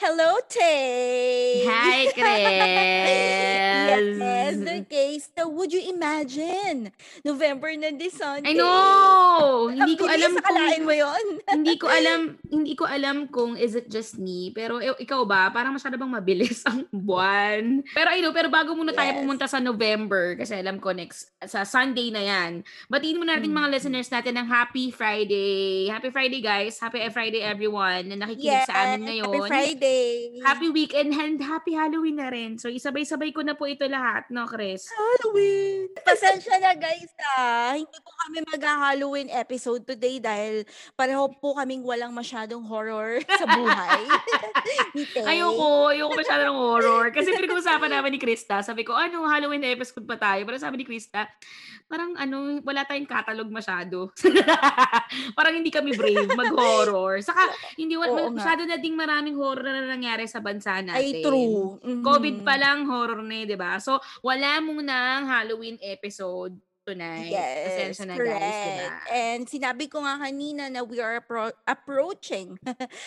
Hello, Tay. Hi, Chris. Yes, okay. So, would you imagine? November na this Sunday. I know. Hindi ko alam kung alain mo yun. Hindi ko alam kung is it just me, pero ikaw ba? Parang masyado bang mabilis ang buwan? Pero I know, pero bago muna tayo pumunta sa November kasi alam ko next sa Sunday na 'yan. Batiin muna natin mga listeners natin ng Happy Friday. Happy Friday, guys. Happy Friday everyone na nakikinig sa amin ngayon. Friday. Happy weekend and happy Halloween na rin. So, isabay-sabay ko na po ito lahat, no, Chris? Halloween! Pasensya na, guys, Hindi po kami mag-Halloween episode today dahil pareho po kaming walang masyadong horror sa buhay. Ayoko masyadong horror. Kasi pinag-usapan naman ni Krista. Sabi ko, ano, Halloween episode pa tayo? Pero sabi ni Krista, parang ano, wala tayong catalog masyado. Parang hindi kami brave mag-horror. Saka, hindi masyado na ding maraming horror na nangyari sa bansa natin. Ay, true. Mm-hmm. COVID pa lang, horror na eh, diba? So, wala munang Halloween episode tonight. Yes, na, correct. Guys, diba? And sinabi ko nga kanina na we are approaching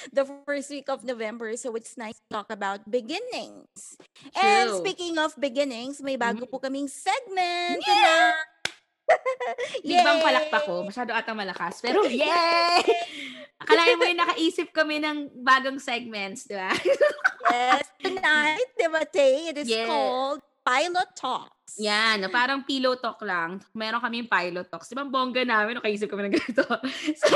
the first week of November, so it's nice to talk about beginnings. True. And speaking of beginnings, may bago po kaming segment tonight. Yay! Ibang palakpak ko. Masyado ata malakas. Pero, yay! Akalain mo yung nakaisip kami ng bagong segments, di ba? Yes. Tonight, di ba, Tay? It is called Pilot Talks. Yan. Parang pillow talk lang. Meron kami yung pilot talks. Di ba, bongga namin. Nakaisip kami ng ganito. So,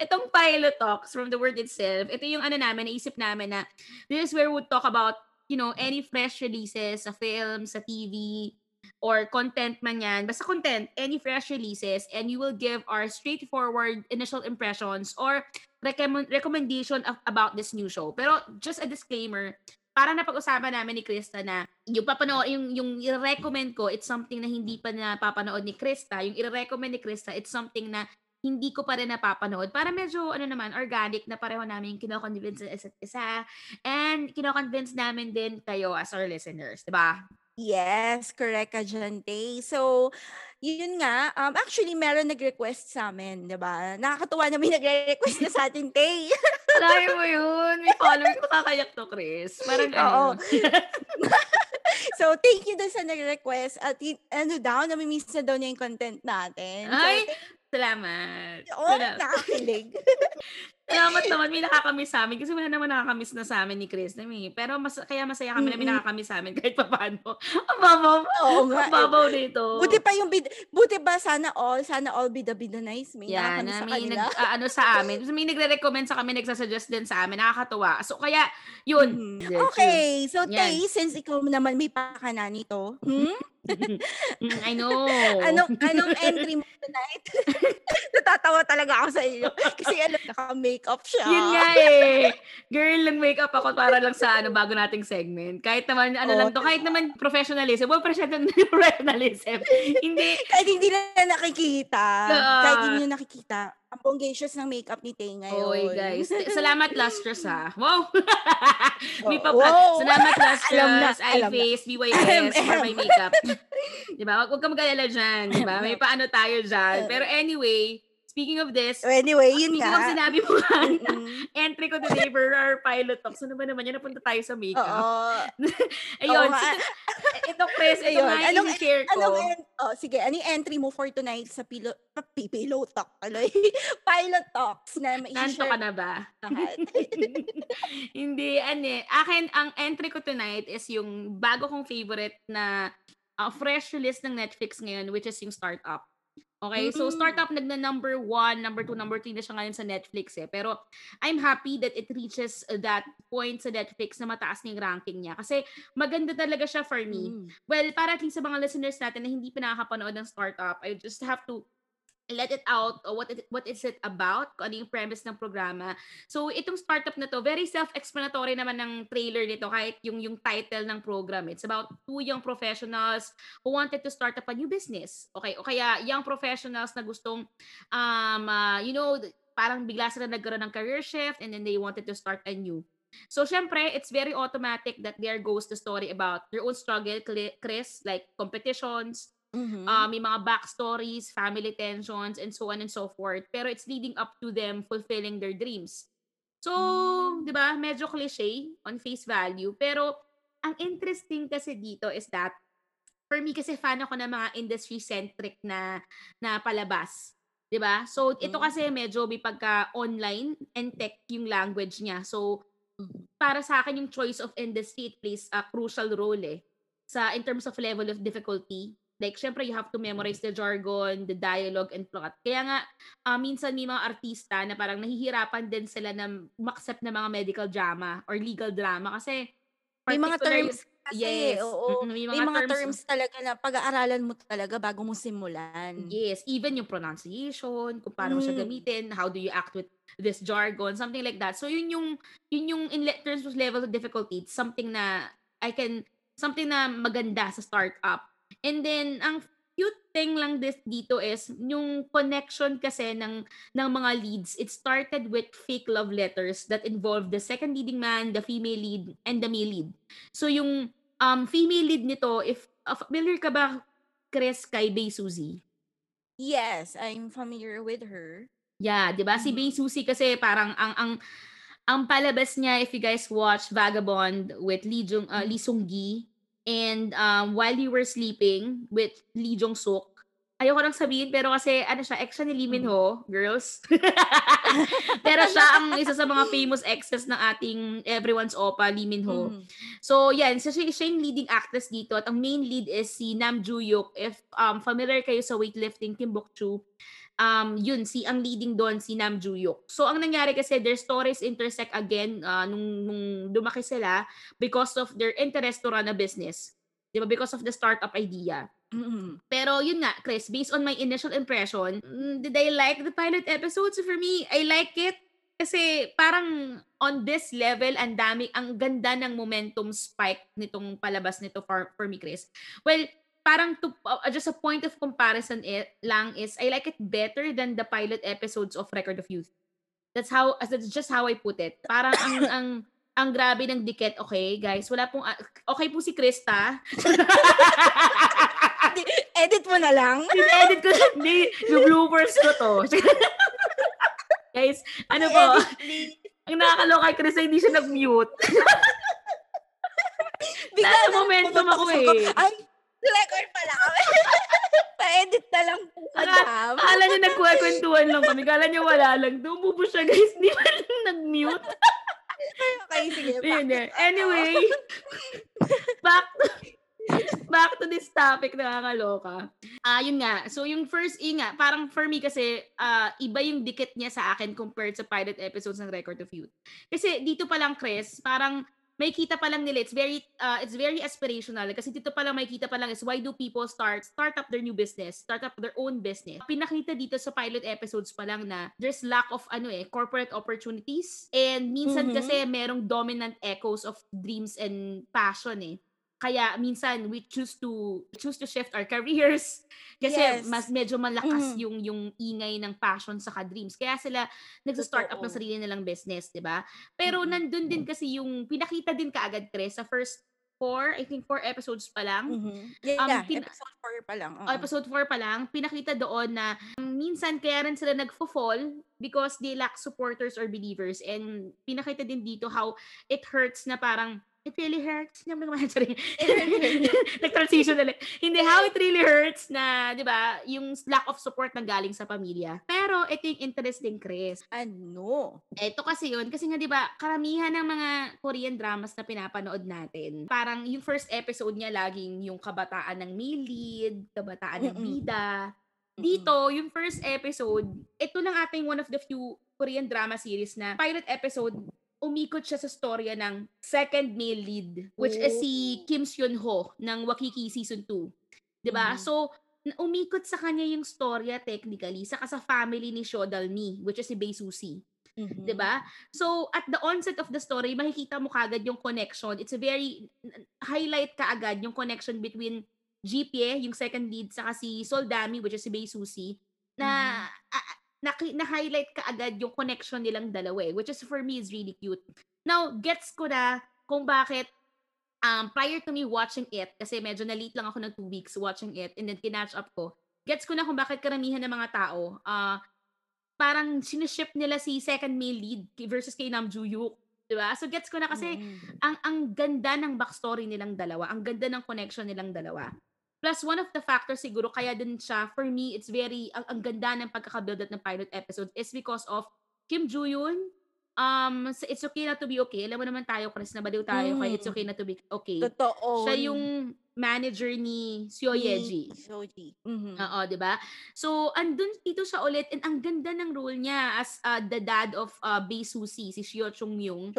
itong pilot talks from the word itself, ito yung ano namin, naisip namin na this is where we talk about, you know, any fresh releases sa film, sa TV, or content man yan. Basta content, any fresh releases, and you will give our straightforward initial impressions or recommendation about this new show. Pero just a disclaimer, para napag-usapan namin ni Krista na yung i-recommend ko, it's something na hindi pa napapanood ni Krista. Yung i-recommend ni Krista, it's something na hindi ko pa rin napapanood. Para medyo, organic na pareho namin kinoconvince sa isa't isa. And kinoconvince namin din kayo as our listeners. Diba? Yes, correct ka dyan, Tay. So, yun nga, actually, meron nag-request sa amin, diba? Nakakatuwa na may nag-request na sa atin, Tay. Alay mo yun. May followers ko kakayak to, Chris. Parang ano. So, thank you doon sa nag-request. At namimiss na daw niya yung content natin. Ay, salamat. Oo, nakakilig. Salamat naman, may nakakamiss sa amin. Kasi wala naman nakakamiss na sa amin ni Chris. Pero kaya masaya kami na may nakakamiss sa amin kahit paano. Ang babaw dito. Buti ba sana all bida-bida nice. May nakakamiss sa kanila. Sa amin. May nagre-recommend sa kami, nagsasuggest din sa amin. Nakakatuwa. So, kaya, yun. Okay. So, Tay, since ikaw naman may pakana nito, I know. Anong entry mo tonight? Natatawa talaga ako sa iyo. Kasi naka-makeup siya. Yun nga eh. Girl, nag-makeup ako para lang sa bago nating segment. Kahit naman kahit naman professionalism. Well, professionalism. Hindi. Kahit hindi na nakikita. Kahit hindi na nakikita. Ang bonggacious ng makeup ni Tay ngayon. Oy, guys. Salamat, Lustrous, ha? Wow! Salamat, Lustrous, iFace, BYS, for my makeup. Diba? Huwag ka mag-alala dyan. Diba? May paano tayo dyan. Pero anyway, speaking of sinabi mo nga, entry ko today for our pilot talks. Ano ba naman yun? Napunta tayo sa makeup. Ayun. Ito, Chris. Ito nga yung share ko. Sige, ano yung entry mo for tonight sa pilot talk? Pilot talks na ma-share. Nanto ka na ba? Hindi. Akin, ang entry ko tonight is yung bago kong favorite na fresh release ng Netflix ngayon, which is yung Startup. Okay, so Startup nagna-number 1, number 2, number 3 na siya ngayon sa Netflix eh. Pero I'm happy that it reaches that point sa Netflix na mataas na yung ranking niya. Kasi maganda talaga siya for me. Well, para at least sa mga listeners natin na hindi pa nakakapanood ng Startup, I just have to let it out what is it about, kung ano yung premise ng programa. So itong Startup na to, very self-explanatory naman ng trailer nito kahit yung title ng program. It's about two young professionals who wanted to start up a new business. Okay, o kaya young professionals na gustong parang bigla sila nagkaroon ng career shift and then they wanted to start anew. So, syempre, it's very automatic that there goes the story about their own struggle, Chris, like competitions, may mga backstories, family tensions, and so on and so forth. Pero it's leading up to them fulfilling their dreams. So, di ba, medyo cliche on face value. Pero, ang interesting kasi dito is that, for me kasi fan ako ng mga industry-centric na palabas. Di ba? So, ito kasi medyo may pagka-online and tech yung language niya. So, para sa akin yung choice of industry, it plays a crucial role sa in terms of level of difficulty. Like, syempre, you have to memorize the jargon, the dialogue, and plot. Kaya nga, minsan may mga artista na parang nahihirapan din sila na accept ng mga medical drama or legal drama. Kasi, may mga terms kasi. Yes. Oo. May mga terms talaga na pag-aaralan mo talaga bago mo simulan. Yes. Even yung pronunciation, kung paano mo siya gamitin, how do you act with this jargon, something like that. So, yun yung in terms of level of difficulty, something na maganda sa startup. And then, ang cute thing lang dito is, yung connection kasi ng mga leads, it started with fake love letters that involved the second leading man, the female lead, and the male lead. So, yung female lead nito, if familiar ka ba, Chris, kay Bae Suzy? Yes, I'm familiar with her. Yeah, di ba? Si Bae Suzy kasi parang ang palabas niya, if you guys watch Vagabond with Lee Sung-gi, and While You Were Sleeping with Lee Jong-suk. Ayoko nang sabihin, pero kasi, ex siya ni Lee Min Ho, girls. Pero siya ang isa sa mga famous exes ng ating everyone's opa, Lee Min Ho. Mm-hmm. So, yan. So, siya yung leading actress dito. At ang main lead is si Nam Joo Hyuk. If familiar kayo sa weightlifting, Kim Bok-joo, yun, ang leading doon, si Nam Joo Hyuk. So, ang nangyari kasi, their stories intersect again nung lumaki sila because of their interest to run a business. Diba? Because of the startup idea. Mm-hmm. Pero, yun nga, Chris, based on my initial impression, did I like the pilot episode? So, for me, I like it. Kasi, parang on this level, ang ganda ng momentum spike nitong palabas nito for me, Chris. Well, parang just a point of comparison is I like it better than the pilot episodes of Record of Youth. That's just how I put it. Parang ang grabe ng diket, okay, guys. Wala pong okay po si Krista. Edit mo na lang. Edit ko yung bloopers ko to. Guys, ano po? Ang nakakaloka kay Krista, hindi siya nag-mute. Nasa momentum ako eh. Ay, record pala kami. Pa-edit na lang po kadam. Akala niya nagkwentuhan lang kami. Akala niya wala lang. Tumubo siya, guys. Hindi pa lang nag-mute. Okay, sige. Anyway, back to this topic, nakakaloka. Yun nga. So, yung first, parang for me kasi, iba yung dikit niya sa akin compared sa pilot episodes ng Record of Youth. Kasi dito pa lang, Chris, parang may kita pa lang nila, it's very aspirational. Kasi dito pa lang, may kita pa lang is why do people start up their new business, start up their own business. Pinakita dito sa pilot episodes pa lang na there's lack of corporate opportunities. And minsan kasi merong dominant echoes of dreams and passion . Kaya minsan we choose to shift our careers kasi mas medyo malakas yung ingay ng passion sa dreams. Kaya sila nagsa-start up ng sarili nilang business, 'di ba? Pero nandun din kasi yung pinakita din kaagad, Chris, sa first 4 episodes pa lang. Mm-hmm. Episode 4 pa lang, pinakita doon na minsan kaya rin sila nagfo-fall because they lack supporters or believers. And pinakita din dito how it hurts na parang it really hurts. Nag-transition na lang. Hindi, how it really hurts na, di ba, yung lack of support ng galing sa pamilya. Pero, ito yung interesting, Chris. Ano? Ito kasi yun. Kasi nga, di ba, karamihan ng mga Korean dramas na pinapanood natin, parang yung first episode niya laging yung kabataan ng male lead, kabataan ng bida. Dito, yung first episode, ito lang ating one of the few Korean drama series na pilot episode umikot siya sa storya ng second male lead, which is si Kim Seon Ho ng Wakiki Season 2. Diba? So, umikot sa kanya yung storya technically, saka sa family ni Seo Dalmi, which is si Bae Suzy. Mm-hmm. Diba? So, at the onset of the story, makikita mo kaagad yung connection. It's a very highlight kaagad yung connection between GPA, yung second lead, saka si Seo Dalmi, which is si Bae Suzy, na na-highlight ka agad yung connection nilang dalawa, which is for me is really cute. Now, gets ko na kung bakit prior to me watching it, kasi medyo na-late lang ako ng 2 weeks watching it and then kinatch up ko, gets ko na kung bakit karamihan ng mga tao parang siniship nila si second male lead versus kay Nam Joo Hyuk. Diba? So gets ko na kasi ang ganda ng backstory nilang dalawa. Ang ganda ng connection nilang dalawa. Plus, one of the factors siguro kaya din siya, for me, it's very, ang ganda ng pagkakabuild up ng pilot episode is because of Kim Joo Yoon. It's okay na to be okay. Alam mo naman tayo, Chris, nabaliw tayo kaya it's okay na to be okay. Totoo. Siya yung manager ni Seo Yeji. Oo, diba? So, andun dito siya ulit and ang ganda ng role niya as the dad of Bae Suzy, si Seo Chung-myung.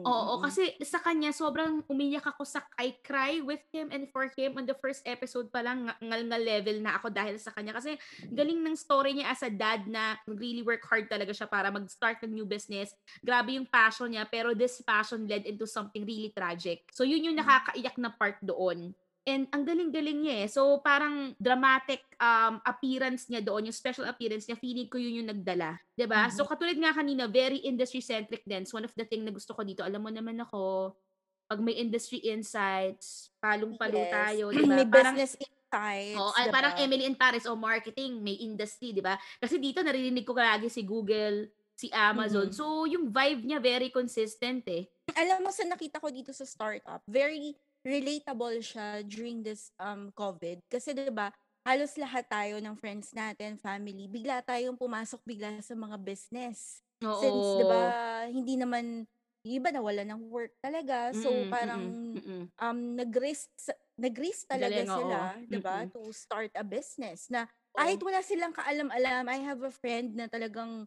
Oo, kasi sa kanya, sobrang umiyak ako sa I cry with him and for him on the first episode pa lang, ngal level na ako dahil sa kanya. Kasi galing ng story niya as a dad na really work hard talaga siya para mag-start ng new business. Grabe yung passion niya, pero this passion led into something really tragic. So, yun yung nakakaiyak na part doon. And ang galing-galing niya eh. So parang dramatic appearance niya doon, yung special appearance niya, feeling ko yun yung nagdala. Diba? So katulad nga kanina, very industry-centric din. One of the thing na gusto ko dito, alam mo naman ako, pag may industry insights, palong-palo tayo. Diba? May parang, business insights. Oh, diba? Parang Emily in Paris o marketing, may industry, diba? Kasi dito naririnig ko lagi si Google, si Amazon. So yung vibe niya, very consistent eh. Alam mo, sa nakita ko dito sa startup, very relatable siya during this COVID. Kasi diba, halos lahat tayo ng friends natin, family, bigla tayong pumasok bigla sa mga business. Oo. Since diba, hindi naman, iba nawala ng work talaga. So parang nag-risk talaga sila, diba, to start a business. Na kahit wala silang kaalam-alam, I have a friend na talagang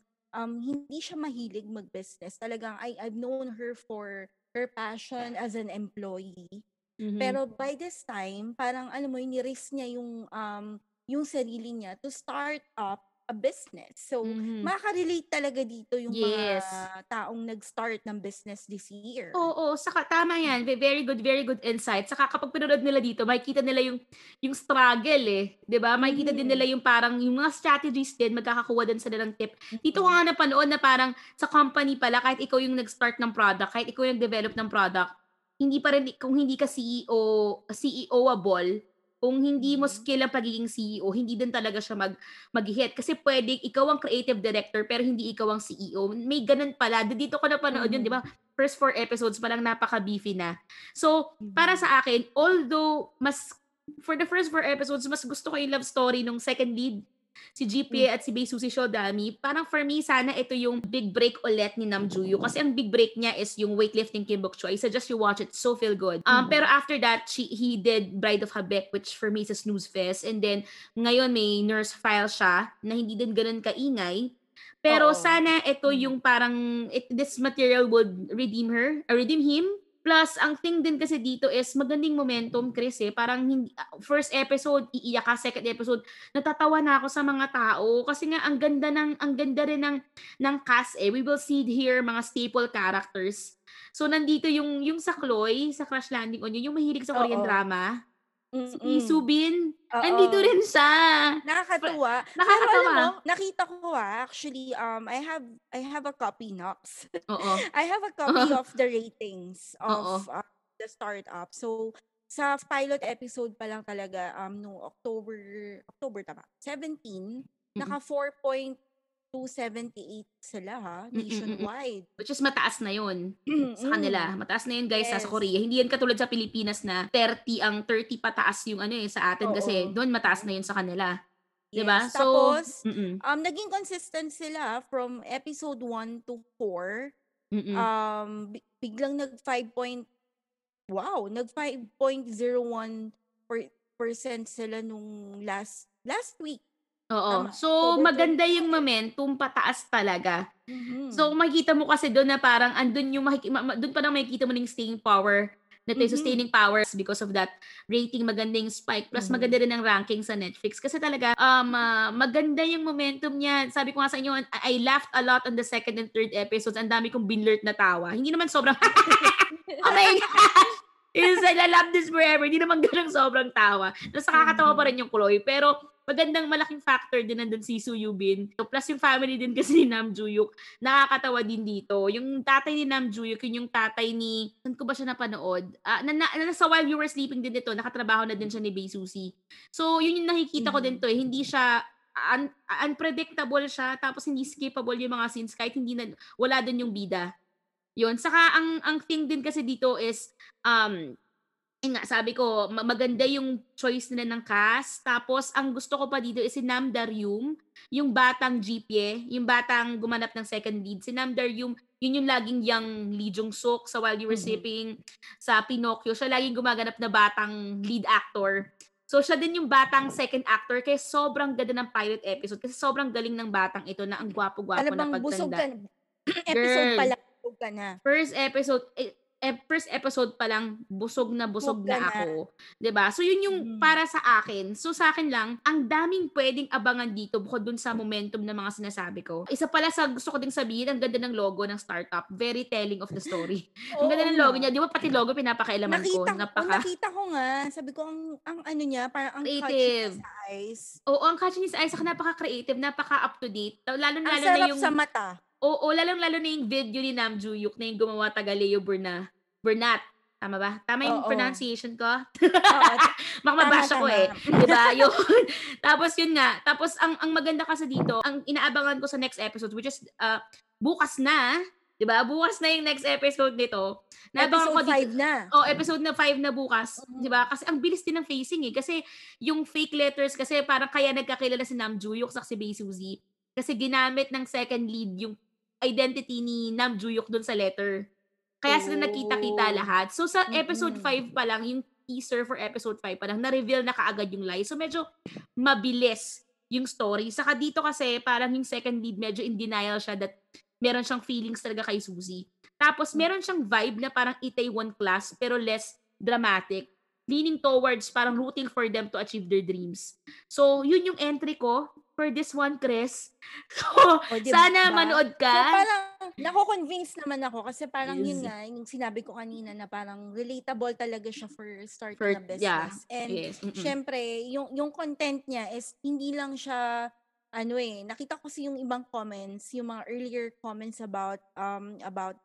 hindi siya mahilig mag-business. Talagang I've known her for her passion as an employee. Pero by this time, parang alam mo, ni-risk niya yung sarili niya to start up a business. So, makaka-relate talaga dito yung mga taong nag-start ng business this year. Oo, saka tama yan. Very good insight. Saka kapag pinunod nila dito, makikita nila yung struggle eh. Diba? Makikita din nila yung parang yung mga strategies din, magkakakuha din sa nilang tip. Dito ko nga napanood na parang sa company pala, kahit ikaw yung nag-start ng product, kahit ikaw yung nag-develop ng product, hindi pa rin, kung hindi ka CEO-able, kung hindi mo skill ang pagiging CEO, hindi din talaga siya mag-hit. Kasi pwedeng ikaw ang creative director, pero hindi ikaw ang CEO. May ganun pala. Dito ko napanood yun, di ba? First 4 episodes pa lang, napaka-beefy na. So, para sa akin, although, for the first 4 episodes, mas gusto ko yung love story nung second lead, si GPA at si Bae Suzy Shodami, parang for me, sana ito yung big break ulit ni Nam Joo Hyuk. Kasi ang big break niya is yung weightlifting Kim Bok-joo. I suggest you watch it. So feel good. Pero after that, he did Bride of Habeck, which for me is a snooze fest. And then, ngayon may nurse file siya na hindi din ganun kaingay. Pero sana ito yung parang, this material would redeem her, redeem him. Plus, ang thing din kasi dito is magandang momentum, Chris, eh. Parang hindi, first episode, iiyak ka. Second episode, natatawa na ako sa mga tao. Kasi nga, ang ganda rin ng cast, eh. We will see here mga staple characters. So, nandito yung sa Chloe, sa Crash Landing on You, yung mahilig sa Korean drama. Si Subin, nandito rin siya. Nakakatawa. Pero, alam mo, nakita ko actually, I have a copy, Nox. I have a copy of the ratings of the startup. So, sa pilot episode pa lang talaga, no October tama, 17, naka 4.278 sila nationwide. Which is mataas na yun sa kanila. Mataas na yun guys sa Korea. Hindi yan katulad sa Pilipinas na 30 pataas yung ano eh sa atin kasi doon mataas na yun sa kanila. Diba? Yes. So, tapos, naging consistent sila from episode 1 to 4. Biglang nag 5.01% sila nung last week. Oo. So, maganda yung momentum, pataas talaga. So, makikita mo kasi doon na parang andun yung doon parang makikita mo yung staying power, that is sustaining powers because of that rating, magandang spike, plus maganda rin ang ranking sa Netflix. Kasi talaga, maganda yung momentum niya. Sabi ko nga sa inyo, I laughed a lot on the second and third episodes. Ang dami kong binlurt na tawa. Hindi naman sobrang, oh my gosh! I love this forever. Hindi naman ganang sobrang tawa. Nasa kakatawa pa rin yung Chloe. Pero, magandang malaking factor din nandun si Soo Yubin. Plus yung family din kasi ni Nam Joo Hyuk. Nakakatawa din dito. Yung tatay ni Nam Joo Hyuk, yun yung tatay ni... Saan ko ba siya napanood? Nasa While You Were Sleeping din dito. Nakatrabaho na din siya ni Bae Suzy. So, yun yung nakikita ko din to eh. Hindi siya... unpredictable siya, tapos hindi skippable yung mga scenes kahit hindi na, wala doon yung bida. Yun. Saka ang thing din kasi dito is nga, sabi ko, maganda yung choice nila ng cast. Tapos, ang gusto ko pa dito is si Nam Da-reum, yung batang GPA, yung batang gumanap ng second lead. Si Nam Da-reum, yun yung laging young Lee Jong-suk sa While You Were Sleeping, sa Pinocchio. Siya laging gumaganap na batang lead actor. So, siya din yung batang second actor. Kaya sobrang ganda ng pilot episode. Kasi sobrang galing ng batang ito na ang gwapo-gwapo na pagtanda. Busog ka na. Episode pa lang, busog ka na. First episode pa lang, busog na ako. Diba? So, yun yung para sa akin. So, sa akin lang, ang daming pwedeng abangan dito bukod dun sa momentum ng mga sinasabi ko. Isa pala sa gusto ko ding sabihin, ang ganda ng logo ng startup. Very telling of the story. Ang ganda ng logo niya. Di ba pati logo pinapakailaman ko? Nakita ko nga. Sabi ko, ang ano niya, parang ang creative. Catchy niya sa eyes. Oo, ang catchy niya sa eyes. Napaka-creative, napaka-up-to-date. Lalo-lalo na yung... Ang sarap sa mata. Oo, lalo-lalo na yung video ni Nam Joo Hyuk na yung gumawa taga Leo Burnett. Tama ba? Tama yung pronunciation ko? Oo. Makamabash ako eh. Diba? Yun. Tapos yun nga. Tapos ang maganda kasi dito, ang inaabangan ko sa next episode, which is bukas na. Diba? Bukas na yung next episode nito. Episode 5 na. Oh, episode na 5 na bukas. Diba? Kasi ang bilis din ng facing eh. Kasi yung fake letters, kasi parang kaya nagkakilala si Nam Joo Hyuk sa si Bae Suzy. Kasi ginamit ng second lead yung identity ni Nam Joo Hyuk dun sa letter. Kaya sila nakita-kita lahat. So sa episode 5 pa lang, yung teaser for episode 5 pa lang, na-reveal na kaagad yung lie. So medyo mabilis yung story. Saka dito kasi parang yung second lead, medyo in denial siya that meron siyang feelings talaga kay Suzy. Tapos meron siyang vibe na parang Itaewon Class pero less dramatic. Leaning towards parang rooting for them to achieve their dreams. So yun yung entry ko for this one, Chris. So, sana manood ka. So parang nako-convince naman ako kasi parang yun nga, yung sinabi ko kanina na parang relatable talaga siya for starting a business. Yeah. And syempre, yung content niya is hindi lang siya, ano eh, nakita ko kasi yung ibang comments, yung mga earlier comments about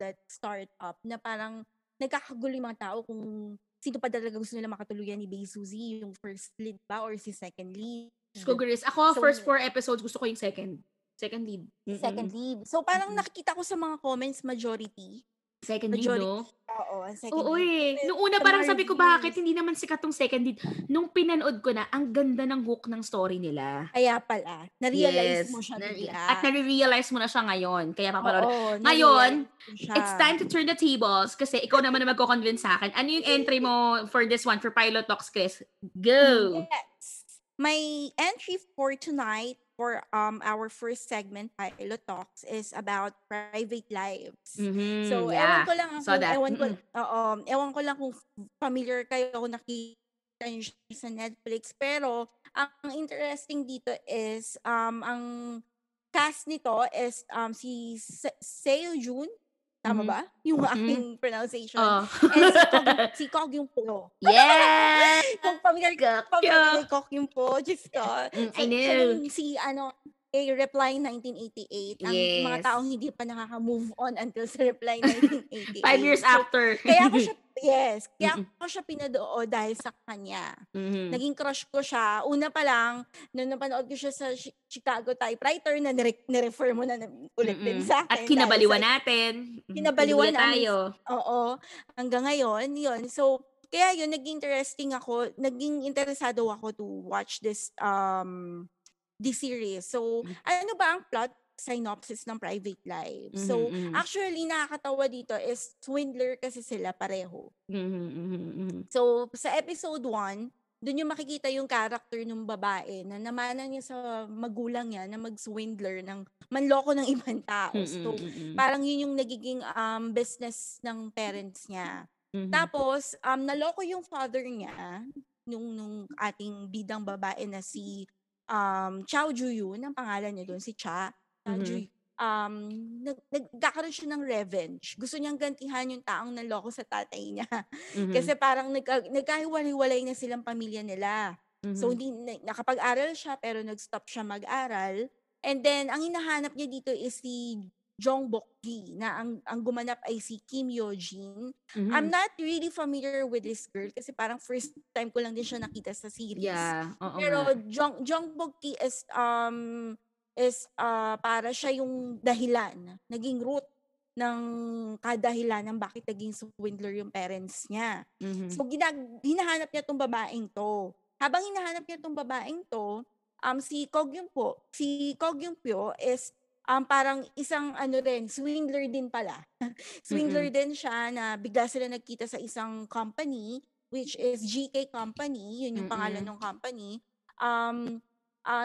that startup na parang nagkakagulo yung mga tao kung sino pa talaga gusto nila makatuluyan ni Bae Suzy, yung first lead ba or si second lead. Ako, first 4 episodes, gusto ko yung second lead. Mm-hmm. Second lead. So, parang nakikita ko sa mga comments, majority. Second lead, no? Oo, second lead. Noong una, parang sabi ko, bakit hindi naman sikat tong second lead? Nung pinanood ko na, ang ganda ng hook ng story nila. Kaya pala. Na-realize mo siya nila. At na-realize mo na siya ngayon. Kaya papalaro. Ngayon, it's time to turn the tables kasi ikaw naman na magko-convince sa akin. Ano yung entry mo for this one, for Pilot Talks, Chris? Go! Yes! My entry for tonight, for our first segment, Pilot Talks, is about private lives. Mm-hmm, so, ewan ko lang kung familiar kayo kung nakita nyo sa Netflix. Pero, ang interesting dito is, ang cast nito is si Seo Jun. Tama ba? Yung aking pronunciation. And si Go Kyung-pyo. Yeah! Kung pamilyar Go Kyung-pyo, just ko. I know. Si, Reply 1988. Ang mga taong hindi pa nakaka-move on until sa Reply 1988. 5 years after. Kaya ako siya pinadood dahil sa kanya. Mm-hmm. Naging crush ko siya. Una pa lang, nung napanood ko siya sa Chicago Typewriter na nirefer mo na ulit din sa akin. At kinabaliwan natin. Kinabaliwan tayo. Oo. Hanggang ngayon, yun. So, kaya yun, naging interesado ako to watch this this series. So, ano ba ang plot? Synopsis ng private life. So, actually, nakakatawa dito is swindler kasi sila pareho. So, sa episode 1, dun yung makikita yung character ng babae na namanan niya sa magulang niya na mag-swindler ng manloko ng ibang tao. So, parang yun yung nagiging business ng parents niya. Tapos, naloko yung father niya nung ating bidang babae na si Seo Yeji, ang pangalan niya doon, si Cha. Nagkakaroon siya ng revenge. Gusto niyang gantihan yung taong naloko sa tatay niya. Kasi parang nagkahiwalay-hiwalay na silang pamilya nila. So, nakapag-aral siya pero nag-stop siya mag-aral. And then, ang hinahanap niya dito is si Jongbokgi na ang gumanap ay si Kim Hyo-jin. Mm-hmm. I'm not really familiar with this girl kasi parang first time ko lang din siya nakita sa series. Yeah. Pero Jongbokgi is para siya yung dahilan, naging root ng kadahilan ng bakit naging swindler yung parents niya. Mm-hmm. So hinahanap niya tong babaeng to. Habang hinahanap niya tong babaeng to, si Go Kyung-pyo is parang isang swindler din pala. Swindler din siya na bigla sila nagkita sa isang company which is GK Company, yun yung pangalan ng company.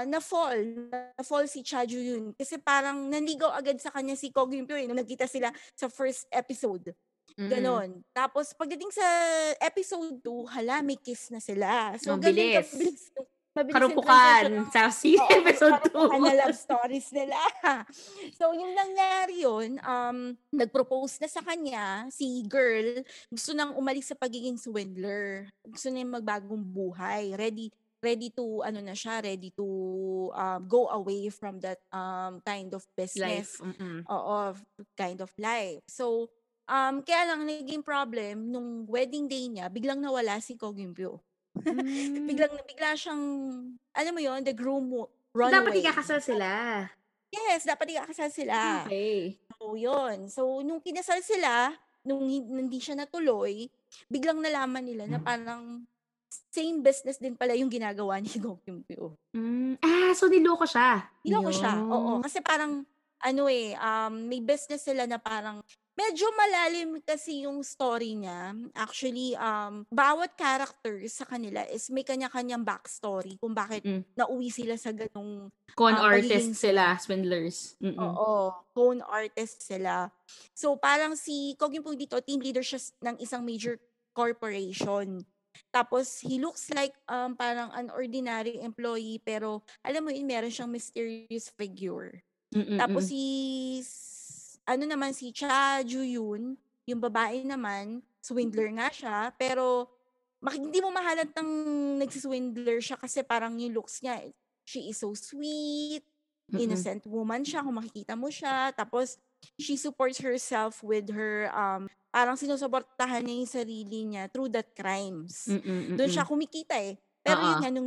Na-fall si Cha Joo Yoon kasi parang nanligaw agad sa kanya si Go Kyung-pyo nung nagkita sila sa first episode. Ganon. Tapos pagdating sa episode 2, may kiss na sila. So mabilis. Karupukan sa episode 2. Karupukan na love stories nila. So, yung nangyari yun, nag-propose na sa kanya, si girl, gusto nang umalis sa pagiging swindler. Gusto na yung magbagong buhay. Ready to go away from that kind of business. Kind of life. So, kaya lang naging problem, nung wedding day niya, biglang nawala si Go Kyung-pyo. Bigla siyang, alam mo yon, the groom runaway. Dapat ikakasal sila. Yes, dapat ikakasal sila. Okay. So, yun. So, nung kinasal sila, nung hindi siya natuloy, biglang nalaman nila na parang same business din pala yung ginagawa ni Go Kyung-pyo. So niloko siya. Oo. Kasi parang, may business sila na parang, medyo malalim kasi yung story niya. Actually, bawat character sa kanila is may kanya-kanyang backstory kung bakit nauwi sila sa ganung con artist sila, swindlers. Oo, con artist sila. So, parang si Go Kyung-pyo dito, team leader siya ng isang major corporation. Tapos, he looks like parang an ordinary employee pero alam mo yun, meron siyang mysterious figure. Tapos, si Cha Joo Yoon, yung babae naman, swindler nga siya, pero hindi mo mahalatang nagsiswindler siya kasi parang yung looks niya, she is so sweet, innocent woman siya, kung makikita mo siya, tapos she supports herself with her, parang sinusuportahan niya yung sarili niya through that crimes. Doon siya kumikita eh. Pero yun nga, nung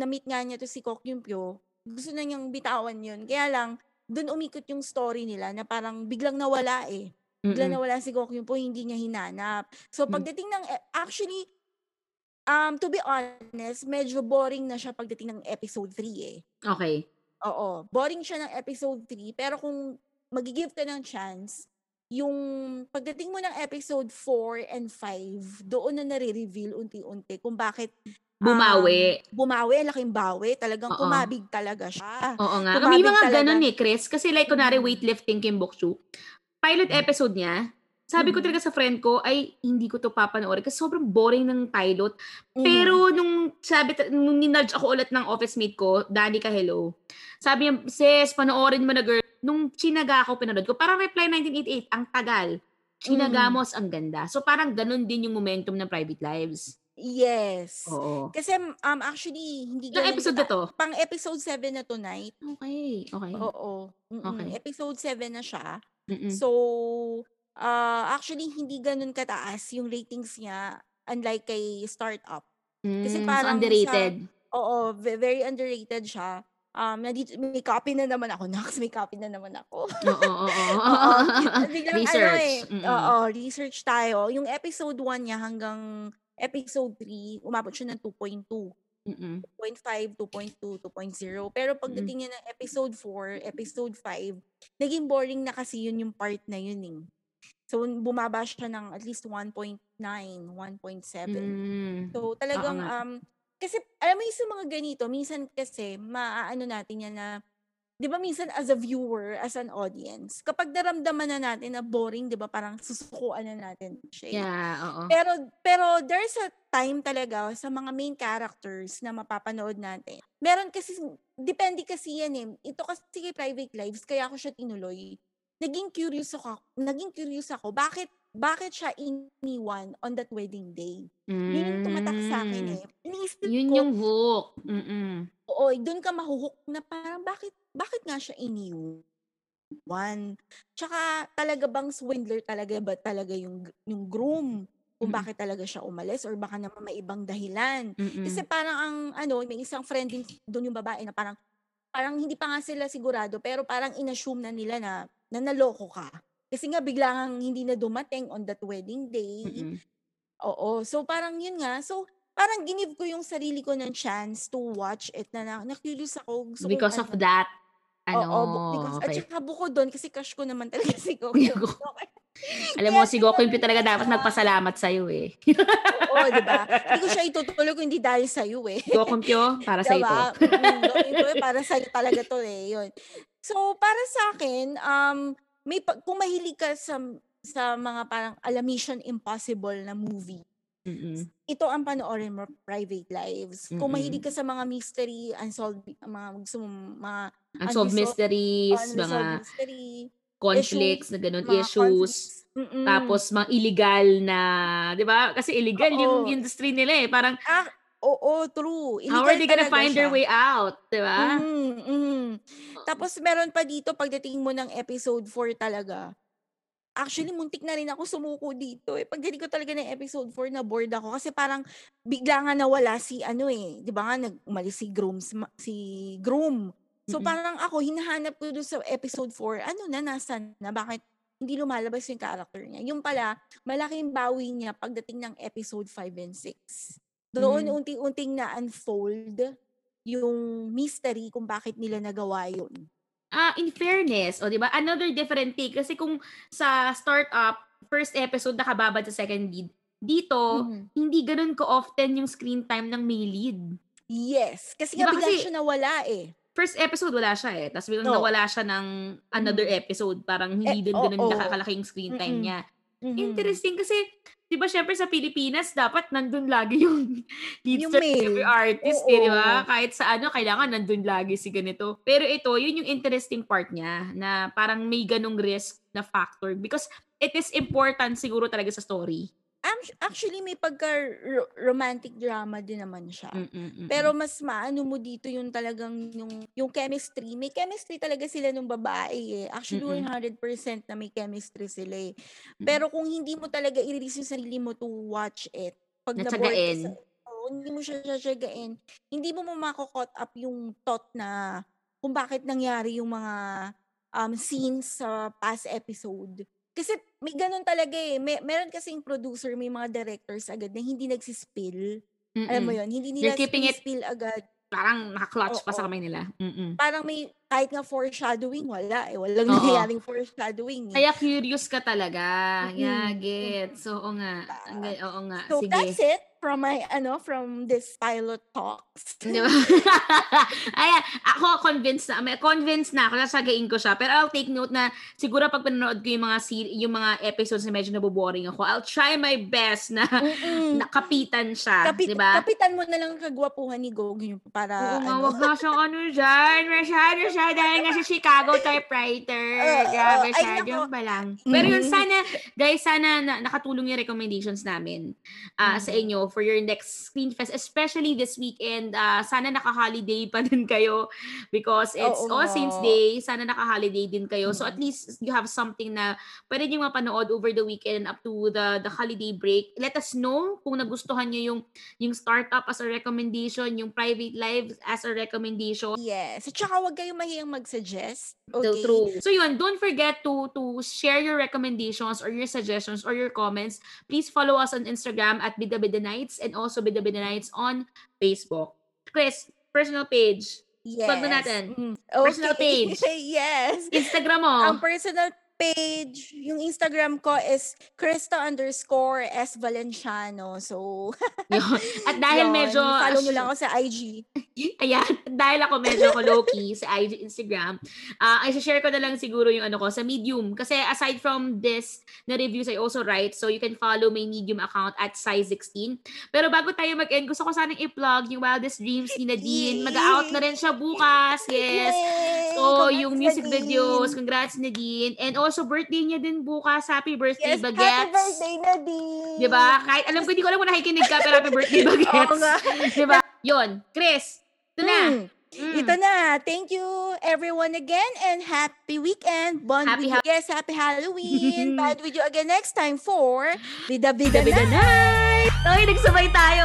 na-meet nga niya to si Go Kyung-pyo, gusto na niyang bitawan yun, kaya lang, doon umikot yung story nila na parang biglang nawala eh. Biglang nawala si Go Kyung-pyo, hindi niya hinanap. So pagdating ng, actually, to be honest, medyo boring na siya pagdating ng episode 3 eh. Okay. Oo, boring siya ng episode 3, pero kung magigive ka ng chance, yung pagdating mo ng episode 4 and 5, doon na nare-reveal unti-unti kung bakit Bumawi, laking bawi. Talagang kumabig talaga siya. Oo nga. May mga ganun eh, Chris. Kasi like, kunwari weightlifting Kim Bok-joo. Pilot episode niya, sabi ko talaga sa friend ko, ay, hindi ko to papanoorin kasi sobrang boring ng pilot. Pero nung ninudge ako ulit ng office mate ko, Danica, hello. Sabi niya, sis, panoorin mo na girl. Nung chinaga ako, pinanood ko, parang Reply 1988, ang tagal. Chinagamos, ang ganda. So parang ganun din yung momentum ng Private Lives. Yes. Oo. Kasi actually hindi ganun. Episode na to? Pang episode 7 na tonight. Okay. Oo. Okay. Episode 7 na siya. So actually hindi ganun kataas yung ratings niya unlike kay Startup. Kasi parang underrated. Very underrated siya. May copy na naman ako. Nax, may copy na naman ako. Research. Research tayo. Yung episode 1 niya hanggang episode 3, umabot siya ng 2.2. 2.5, 2.2, 2.0. Pero pagdating niya ng episode 4, episode 5, naging boring na kasi yun yung part na yun eh. So, bumaba siya ng at least 1.9, 1.7. So, talagang, kasi, alam mo yung mga ganito, minsan kasi, maaano natin yan na, di ba minsan as a viewer, as an audience, kapag naramdaman na natin na boring, di ba parang susukuan na natin siya. Yeah, oo. Pero there's a time talaga sa mga main characters na mapapanood natin. Meron kasi, depende kasi yan eh. Ito kasi Private Lives, kaya ako siya tinuloy. Naging curious ako, bakit siya iniwan on that wedding day? Yun yung tumatak sa akin eh. Iniisip yun ko, yung hook. Oo, doon ka mahuhook na parang bakit nga siya iniwan? one. Tsaka talaga bang swindler talaga ba talaga yung groom? Kung bakit talaga siya umalis or baka naman may ibang dahilan. Mm-mm. Kasi parang ang may isang friend din doon yung babae na parang hindi pa nga sila sigurado pero parang inassume na nila na naloko ka. Kasi nga biglang hindi na dumating on that wedding day. Mm-mm. Oo. So parang yun nga. So parang ginive ko yung sarili ko ng chance to watch it na na-curious ako. So, because of that. At saka bukod doon kasi crush ko naman talaga si Go Kyung-pyo. Alam mo, si Go Kyung-pyo talaga dapat nagpasalamat sa'yo eh. Oo, diba? Hindi ko siya itutuloy kung hindi dahil sa'yo eh. Go Kyung-pyo, para sa'yo ito. Ito eh, para sa'yo talaga to eh. Yun. So, para sa akin, kung mahilig ka sa mga parang Mission Impossible na movie, mm-mm, ito ang panoorin mo, Private Lives. Kung mahilig ka sa mga mystery, unsolved mysteries, mystery, conflicts, issues, na ganun, issues. Tapos, mga illegal na, di ba? Kasi illegal yung industry nila eh. Parang, true. Illegal. How are they gonna find their way out? Di ba? Tapos, meron pa dito, pagdating mo ng episode 4 talaga, actually, muntik na rin ako sumuko dito. Eh. Pagdating ko talaga ng episode 4, na-board ako. Kasi parang bigla nga nawala di ba nga, umalis si groom. So parang ako, hinahanap ko doon sa episode 4, nasaan na? Bakit hindi lumalabas yung character niya? Yung pala, malaking bawi niya pagdating ng episode 5 and 6. Doon, unti-unting na-unfold yung mystery kung bakit nila nagawa yun. In fairness, di ba? Another different take. Kasi kung sa start-up, first episode nakababad sa second lead, dito, hindi ganun ko-often yung screen time ng main lead. Yes. Kasi diba, bigla siya nawala eh. First episode, wala siya eh. Tapos biglang nawala siya ng another episode. Parang hindi doon ganun nakakalaking screen time niya. Interesting kasi, di ba, syempre sa Pilipinas, dapat nandun lagi yung leadster every artist, di ba? Kahit sa kailangan nandun lagi si ganito. Pero ito, yun yung interesting part niya, na parang may ganung risk na factor because it is important siguro talaga sa story. Actually, may pagka-romantic drama din naman siya. Pero mas maano mo dito yung talagang yung chemistry. May chemistry talaga sila nung babae eh. Actually, 100% na may chemistry sila eh. Pero kung hindi mo talaga i-release yung sarili mo to watch it, pag naboard hindi mo siya tiyagain, hindi mo mako-caught up yung thought na kung bakit nangyari yung mga scenes sa past episode. Kasi may ganun talaga eh. Meron kasing producer, may mga directors agad na hindi nagsispill. Alam mo yun? Hindi nila spill agad. Parang naka-clutch pa sa kamay nila. Parang may, kahit nga foreshadowing, wala eh. Walang nangyayaring foreshadowing. Eh. Kaya curious ka talaga. Gets. Oo nga. Oo nga. So sige. That's it from my, from this pilot talks. Diba? Ayan. Ako, convinced na ako. Nasagain ko siya. Pero I'll take note na, siguro pag pinanood ko yung mga episodes na medyo naboboring ako, I'll try my best na nakapitan siya. Diba? Kapitan mo na lang kagwapuhan ni Go. Ganyan para, wag na siyang dyan. Masyado. Dahil nga sa Chicago typewriter. Grabe siya. Yung pa lang. Pero yun, sana, guys, sana nakatulong yung recommendations namin sa inyo for your next Screenfest, especially this weekend. Sana naka-holiday pa din kayo because it's All Saints Day. Sana naka-holiday din kayo. So at least you have something na pwede nyo mapanood over the weekend and up to the holiday break. Let us know kung nagustuhan nyo yung startup as a recommendation, yung private lives as a recommendation. Yes. At saka huwag kayo yung mag-suggest. Okay. True. So yun, don't forget to share your recommendations or your suggestions or your comments. Please follow us on Instagram at Bida Nights and also Bida Nights on Facebook. Chris, personal page. Yes. Pag natin. Okay. Personal page. Yes. Instagram mo. Ang personal page, yung Instagram ko is Krista_S Valenciano. So, at dahil medyo... Follow nyo lang ako sa IG. Ayan. Dahil ako medyo low-key sa IG, Instagram, I share ko na lang siguro yung ko sa Medium. Kasi aside from this na reviews, I also write. So, you can follow my Medium account at size16. Pero bago tayo mag-end, gusto ko sanang i-plug yung Wildest Dreams ni Nadine. Mag-out na rin siya bukas. Yes. So, congrats, yung music Nadine. Videos. Congrats, Nadine. And also, birthday niya din bukas. Happy birthday, yes, Bagets. Happy birthday, Nadine. Diba? Kahit alam ko, hindi ko alam kung nakikinig ka, pero happy birthday, Bagets. Diba? Yun. Chris, ito na. Ito na. Thank you everyone again and happy weekend. Bond happy with you guys. Happy Halloween. Bond with you again next time for Vida Vida Night. Nagsabay tayo.